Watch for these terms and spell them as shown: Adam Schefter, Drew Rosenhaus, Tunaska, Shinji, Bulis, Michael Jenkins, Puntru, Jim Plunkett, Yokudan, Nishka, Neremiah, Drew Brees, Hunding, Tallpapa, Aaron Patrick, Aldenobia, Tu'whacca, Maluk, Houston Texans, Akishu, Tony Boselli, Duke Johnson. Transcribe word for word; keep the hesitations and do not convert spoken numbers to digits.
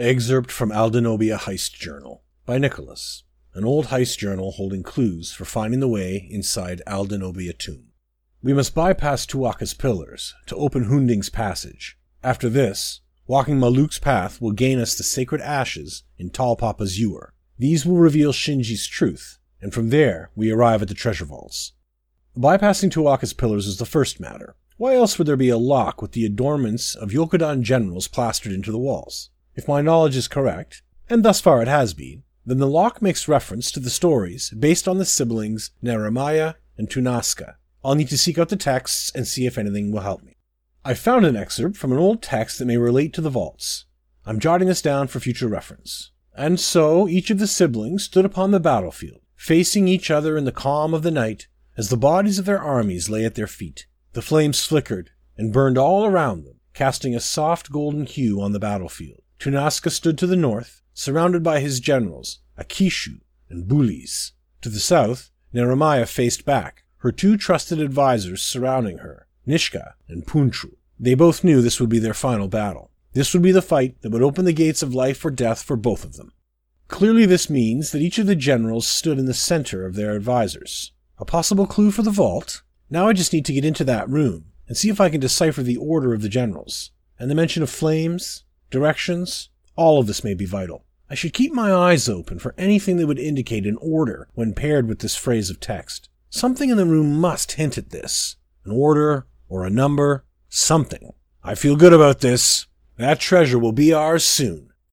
Excerpt from Aldenobia Heist Journal by Nicholas, an old heist journal holding clues for finding the way inside Aldenobia Tomb. We must bypass Tu'whacca's pillars to open Hunding's passage. After this, walking Maluk's path will gain us the sacred ashes in Tallpapa's ewer. These will reveal Shinji's truth, and from there we arrive at the treasure vaults. Bypassing Tu'whacca's pillars is the first matter. Why else would there be a lock with the adornments of Yokudan generals plastered into the walls? If my knowledge is correct, and thus far it has been, then the lock makes reference to the stories based on the siblings Neremiah and Tunaska. I'll need to seek out the texts and see if anything will help me. I found an excerpt from an old text that may relate to the vaults. I'm jotting this down for future reference. And so each of the siblings stood upon the battlefield, facing each other in the calm of the night as the bodies of their armies lay at their feet. The flames flickered and burned all around them, casting a soft golden hue on the battlefield. Tunaska stood to the north, surrounded by his generals, Akishu and Bulis. To the south, Neremiah faced back, her two trusted advisors surrounding her, Nishka and Puntru. They both knew this would be their final battle. This would be the fight that would open the gates of life or death for both of them. Clearly this means that each of the generals stood in the center of their advisors. A possible clue for the vault? Now I just need to get into that room and see if I can decipher the order of the generals. And the mention of flames, directions, all of this may be vital. I should keep my eyes open for anything that would indicate an order when paired with this phrase of text. Something in the room must hint at this. An order, or a number, something. I feel good about this. That treasure will be ours soon.